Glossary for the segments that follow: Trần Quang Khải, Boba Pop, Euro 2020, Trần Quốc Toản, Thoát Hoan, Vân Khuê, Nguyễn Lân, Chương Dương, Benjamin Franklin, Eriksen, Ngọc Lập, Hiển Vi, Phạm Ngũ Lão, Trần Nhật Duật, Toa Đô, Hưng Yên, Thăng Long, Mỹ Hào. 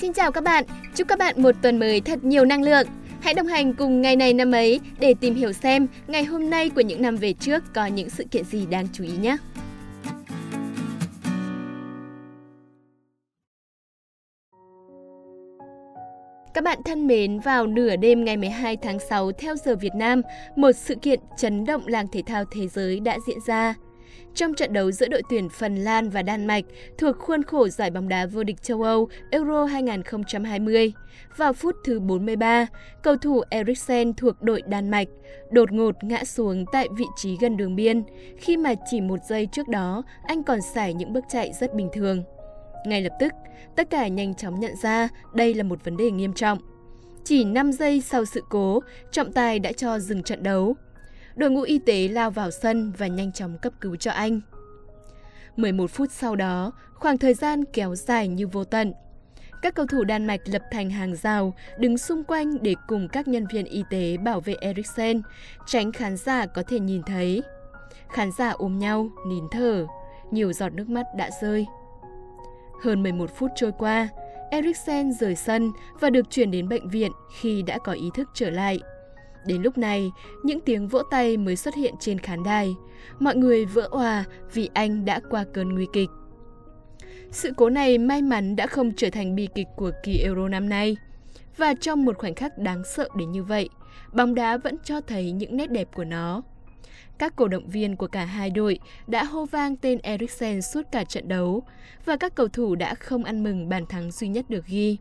Xin chào các bạn, chúc các bạn một tuần mới thật nhiều năng lượng. Hãy đồng hành cùng ngày này năm ấy để tìm hiểu xem ngày hôm nay của những năm về trước có những sự kiện gì đáng chú ý nhé. Các bạn thân mến, vào nửa đêm ngày 12 tháng 6 theo giờ Việt Nam, một sự kiện chấn động làng thể thao thế giới đã diễn ra. Trong trận đấu giữa đội tuyển Phần Lan và Đan Mạch thuộc khuôn khổ giải bóng đá vô địch châu Âu Euro 2020, vào phút thứ 43, cầu thủ Eriksen thuộc đội Đan Mạch đột ngột ngã xuống tại vị trí gần đường biên khi mà chỉ một giây trước đó anh còn sải những bước chạy rất bình thường. Ngay lập tức, tất cả nhanh chóng nhận ra đây là một vấn đề nghiêm trọng. Chỉ 5 giây sau sự cố, trọng tài đã cho dừng trận đấu. Đội ngũ y tế lao vào sân và nhanh chóng cấp cứu cho anh. 11 phút sau đó, khoảng thời gian kéo dài như vô tận. Các cầu thủ Đan Mạch lập thành hàng rào, đứng xung quanh để cùng các nhân viên y tế bảo vệ Eriksen, tránh khán giả có thể nhìn thấy. Khán giả ôm nhau, nín thở, nhiều giọt nước mắt đã rơi. Hơn 11 phút trôi qua, Eriksen rời sân và được chuyển đến bệnh viện khi đã có ý thức trở lại. Đến lúc này, những tiếng vỗ tay mới xuất hiện trên khán đài. Mọi người vỡ òa vì anh đã qua cơn nguy kịch. Sự cố này may mắn đã không trở thành bi kịch của kỳ Euro năm nay. Và trong một khoảnh khắc đáng sợ đến như vậy, bóng đá vẫn cho thấy những nét đẹp của nó. Các cổ động viên của cả hai đội đã hô vang tên Eriksen suốt cả trận đấu và các cầu thủ đã không ăn mừng bàn thắng duy nhất được ghi.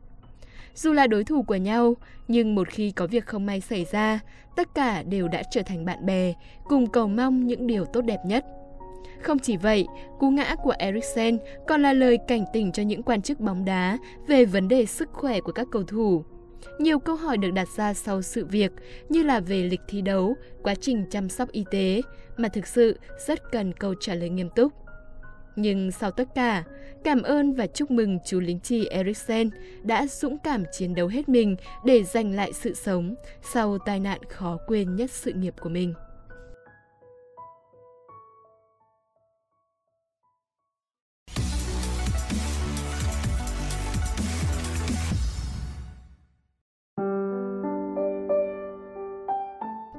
Dù là đối thủ của nhau, nhưng một khi có việc không may xảy ra, tất cả đều đã trở thành bạn bè, cùng cầu mong những điều tốt đẹp nhất. Không chỉ vậy, cú ngã của Eriksen còn là lời cảnh tỉnh cho những quan chức bóng đá về vấn đề sức khỏe của các cầu thủ. Nhiều câu hỏi được đặt ra sau sự việc như là về lịch thi đấu, quá trình chăm sóc y tế mà thực sự rất cần câu trả lời nghiêm túc. Nhưng sau tất cả, cảm ơn và chúc mừng chú lính chì Eriksen đã dũng cảm chiến đấu hết mình để giành lại sự sống sau tai nạn khó quên nhất sự nghiệp của mình.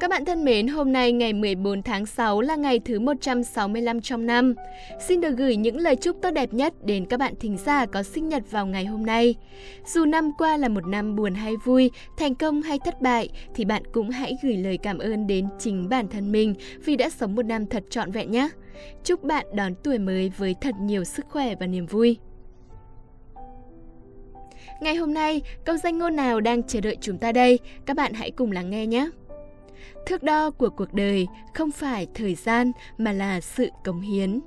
Các bạn thân mến, hôm nay ngày 14 tháng 6 là ngày thứ 165 trong năm. Xin được gửi những lời chúc tốt đẹp nhất đến các bạn thính giả có sinh nhật vào ngày hôm nay. Dù năm qua là một năm buồn hay vui, thành công hay thất bại, thì bạn cũng hãy gửi lời cảm ơn đến chính bản thân mình vì đã sống một năm thật trọn vẹn nhé. Chúc bạn đón tuổi mới với thật nhiều sức khỏe và niềm vui. Ngày hôm nay, câu danh ngôn nào đang chờ đợi chúng ta đây? Các bạn hãy cùng lắng nghe nhé. Thước đo của cuộc đời không phải thời gian mà là sự cống hiến.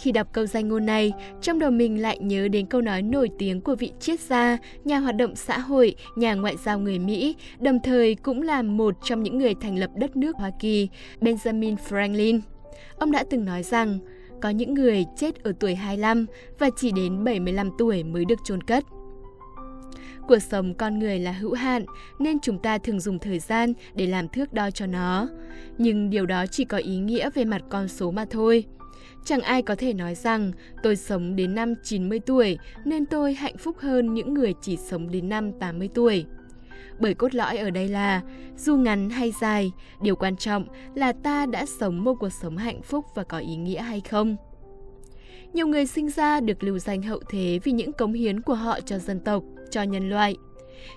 Khi đọc câu danh ngôn này, trong đầu mình lại nhớ đến câu nói nổi tiếng của vị triết gia, nhà hoạt động xã hội, nhà ngoại giao người Mỹ, đồng thời cũng là một trong những người thành lập đất nước Hoa Kỳ, Benjamin Franklin. Ông đã từng nói rằng, có những người chết ở tuổi 25 và chỉ đến 75 tuổi mới được chôn cất. Cuộc sống con người là hữu hạn, nên chúng ta thường dùng thời gian để làm thước đo cho nó. Nhưng điều đó chỉ có ý nghĩa về mặt con số mà thôi. Chẳng ai có thể nói rằng tôi sống đến năm 90 tuổi nên tôi hạnh phúc hơn những người chỉ sống đến năm 80 tuổi. Bởi cốt lõi ở đây là, dù ngắn hay dài, điều quan trọng là ta đã sống một cuộc sống hạnh phúc và có ý nghĩa hay không. Nhiều người sinh ra được lưu danh hậu thế vì những cống hiến của họ cho dân tộc, cho nhân loại.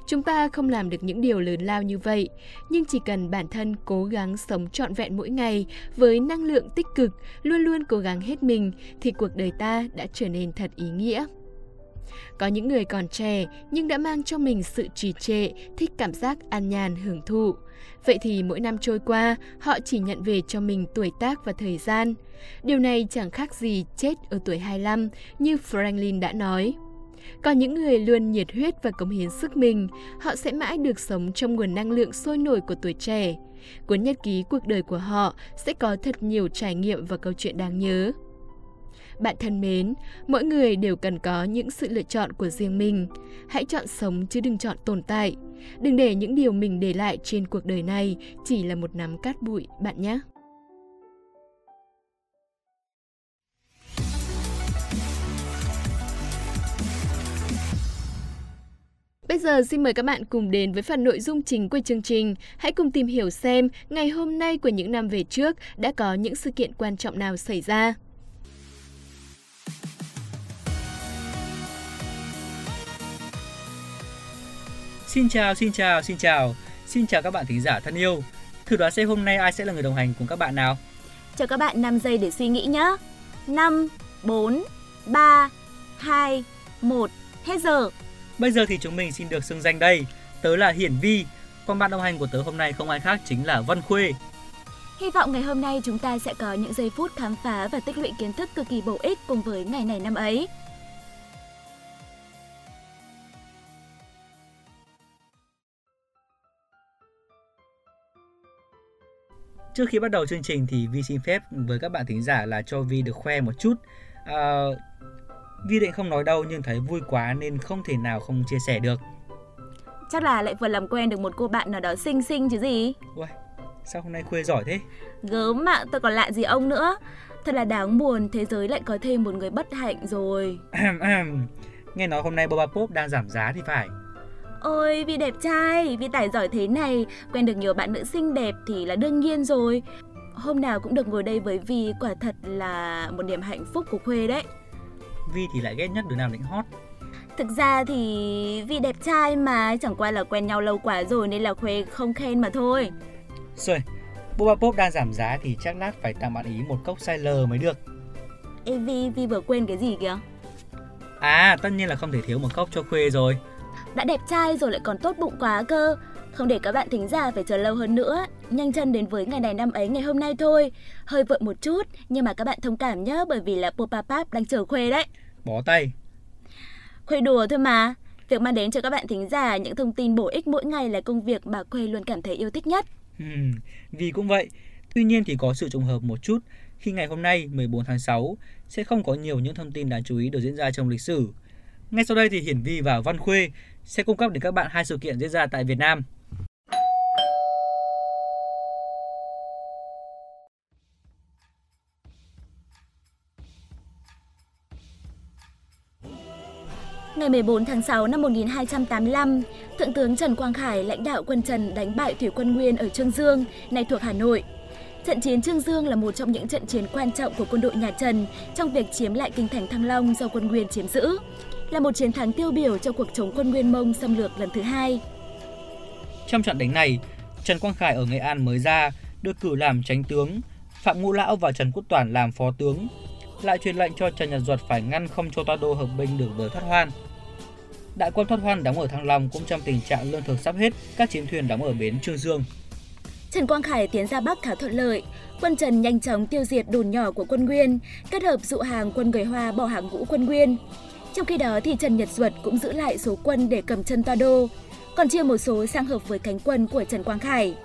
Chúng ta không làm được những điều lớn lao như vậy, nhưng chỉ cần bản thân cố gắng sống trọn vẹn mỗi ngày với năng lượng tích cực, luôn luôn cố gắng hết mình, thì cuộc đời ta đã trở nên thật ý nghĩa. Có những người còn trẻ nhưng đã mang cho mình sự trì trệ, thích cảm giác an nhàn hưởng thụ. Vậy thì mỗi năm trôi qua, họ chỉ nhận về cho mình tuổi tác và thời gian. Điều này chẳng khác gì chết ở tuổi 25 như Franklin đã nói. Còn những người luôn nhiệt huyết và cống hiến sức mình, họ sẽ mãi được sống trong nguồn năng lượng sôi nổi của tuổi trẻ. Cuốn nhật ký cuộc đời của họ sẽ có thật nhiều trải nghiệm và câu chuyện đáng nhớ. Bạn thân mến, mỗi người đều cần có những sự lựa chọn của riêng mình. Hãy chọn sống chứ đừng chọn tồn tại. Đừng để những điều mình để lại trên cuộc đời này chỉ là một nắm cát bụi bạn nhé. Bây giờ xin mời các bạn cùng đến với phần nội dung chính của chương trình. Hãy cùng tìm hiểu xem ngày hôm nay của những năm về trước đã có những sự kiện quan trọng nào xảy ra. Xin chào các bạn thính giả thân yêu. Thử đoán xem hôm nay ai sẽ là người đồng hành cùng các bạn nào? Cho các bạn 5 giây để suy nghĩ nhé. 5, 4, 3, 2, 1, hết giờ. Bây giờ thì chúng mình xin được xưng danh đây. Tớ là Hiển Vi, còn bạn đồng hành của tớ hôm nay không ai khác chính là Vân Khuê. Hy vọng ngày hôm nay chúng ta sẽ có những giây phút khám phá và tích lũy kiến thức cực kỳ bổ ích cùng với ngày này năm ấy. Trước khi bắt đầu chương trình thì Vi xin phép với các bạn thính giả là cho Vi được khoe một chút. Vi định không nói đâu nhưng thấy vui quá nên không thể nào không chia sẻ được. Chắc là lại vừa làm quen được một cô bạn nào đó xinh xinh chứ gì. Uầy, sao hôm nay Khuê giỏi thế? Gớm ạ, tôi còn lạ gì ông nữa. Thật là đáng buồn, thế giới lại có thêm một người bất hạnh rồi. Nghe nói hôm nay Boba Pop đang giảm giá thì phải. Ôi, vì đẹp trai, vì tài giỏi thế này, quen được nhiều bạn nữ xinh đẹp thì là đương nhiên rồi. Hôm nào cũng được ngồi đây với Vi quả thật là một niềm hạnh phúc của Khuê đấy. Vi thì lại ghét nhất đứa nào định hot. Thực ra thì Vi đẹp trai mà, chẳng qua là quen nhau lâu quá rồi nên là Khuê không khen mà thôi. Rồi, Boba Pop đang giảm giá thì chắc lát phải tặng bạn ý một cốc size L mới được. Ê Vi vừa quên cái gì kìa? À, tất nhiên là không thể thiếu một cốc cho Khuê rồi. Đã đẹp trai rồi lại còn tốt bụng quá cơ. Không để các bạn thính giả phải chờ lâu hơn nữa, nhanh chân đến với ngày này năm ấy ngày hôm nay thôi. Hơi vội một chút, nhưng mà các bạn thông cảm nhé, bởi vì là Boba Pop đang chờ Khuê đấy. Bó tay. Khuê đùa thôi mà. Việc mang đến cho các bạn thính giả những thông tin bổ ích mỗi ngày là công việc mà Khuê luôn cảm thấy yêu thích nhất. Vì cũng vậy. Tuy nhiên thì có sự trùng hợp một chút khi ngày hôm nay 14 tháng 6 sẽ không có nhiều những thông tin đáng chú ý được diễn ra trong lịch sử. Ngay sau đây thì Hiển Vi và Văn Khuê sẽ cung cấp đến các bạn hai sự kiện diễn ra tại Việt Nam. Ngày 14 tháng 6 năm 1285, Thượng tướng Trần Quang Khải lãnh đạo quân Trần đánh bại thủy quân Nguyên ở Chương Dương, nay thuộc Hà Nội. Trận chiến Chương Dương là một trong những trận chiến quan trọng của quân đội nhà Trần trong việc chiếm lại kinh thành Thăng Long do quân Nguyên chiếm giữ, là một chiến thắng tiêu biểu cho cuộc chống quân Nguyên Mông xâm lược lần thứ hai. Trong trận đánh này, Trần Quang Khải ở Nghệ An mới ra, được cử làm chánh tướng, Phạm Ngũ Lão và Trần Quốc Toản làm phó tướng, lại truyền lệnh cho Trần Nhật Duật phải ngăn không cho Toa Đô hợp binh đường với Thoát Hoan. Đại quân Thoát Hoan đóng ở Thăng Long cũng trong tình trạng lương thực sắp hết, các chiến thuyền đóng ở bến Chương Dương. Trần Quang Khải tiến ra Bắc khá thuận lợi, quân Trần nhanh chóng tiêu diệt đồn nhỏ của quân Nguyên, kết hợp dụ hàng quân người Hoa bỏ hàng ngũ quân Nguyên. Trong khi đó thì Trần Nhật Duật cũng giữ lại số quân để cầm chân Toa Đô, còn chia một số sang hợp với cánh quân của Trần Quang Khải.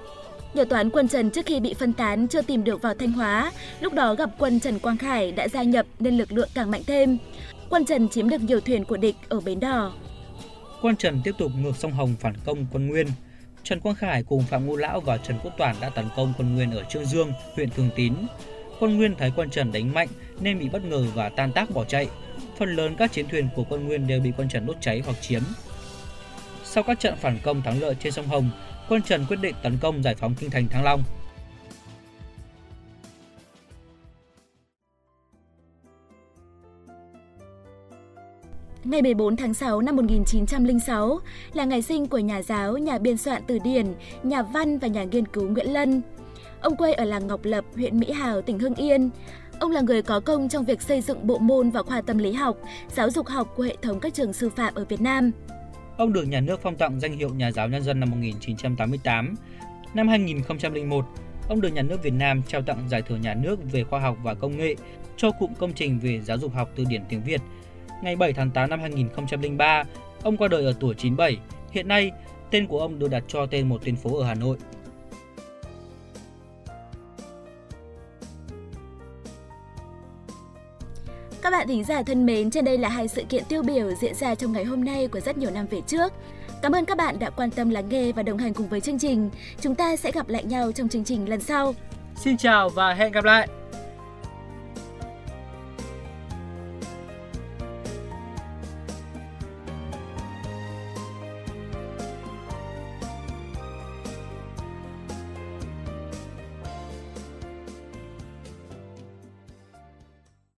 Nhờ toán quân Trần trước khi bị phân tán chưa tìm được vào Thanh Hóa, lúc đó gặp quân Trần Quang Khải đã gia nhập nên lực lượng càng mạnh thêm. Quân Trần chiếm được nhiều thuyền của địch ở Bến Đỏ. Quân Trần tiếp tục ngược sông Hồng phản công quân Nguyên. Trần Quang Khải cùng Phạm Ngũ Lão và Trần Quốc Toản đã tấn công quân Nguyên ở Chương Dương, huyện Thường Tín. Quân Nguyên thấy quân Trần đánh mạnh nên bị bất ngờ và tan tác bỏ chạy. Phần lớn các chiến thuyền của quân Nguyên đều bị quân Trần đốt cháy hoặc chiếm. Sau các trận phản công thắng lợi trên sông Hồng, quân Trần quyết định tấn công giải phóng kinh thành Thăng Long. Ngày 14 tháng 6 năm 1906 là ngày sinh của nhà giáo, nhà biên soạn từ điển, nhà văn và nhà nghiên cứu Nguyễn Lân. Ông quê ở làng Ngọc Lập, huyện Mỹ Hào, tỉnh Hưng Yên. Ông là người có công trong việc xây dựng bộ môn và khoa tâm lý học, giáo dục học của hệ thống các trường sư phạm ở Việt Nam. Ông được nhà nước phong tặng danh hiệu Nhà giáo nhân dân năm 1988. Năm 2001, ông được Nhà nước Việt Nam trao tặng Giải thưởng Nhà nước về khoa học và công nghệ cho cụm công trình về giáo dục học từ điển tiếng Việt. Ngày 7 tháng 8 năm 2003, ông qua đời ở tuổi 97. Hiện nay, tên của ông được đặt cho tên một tuyến phố ở Hà Nội. Các bạn thính giả thân mến, trên đây là hai sự kiện tiêu biểu diễn ra trong ngày hôm nay của rất nhiều năm về trước. Cảm ơn các bạn đã quan tâm lắng nghe và đồng hành cùng với chương trình. Chúng ta sẽ gặp lại nhau trong chương trình lần sau. Xin chào và hẹn gặp lại!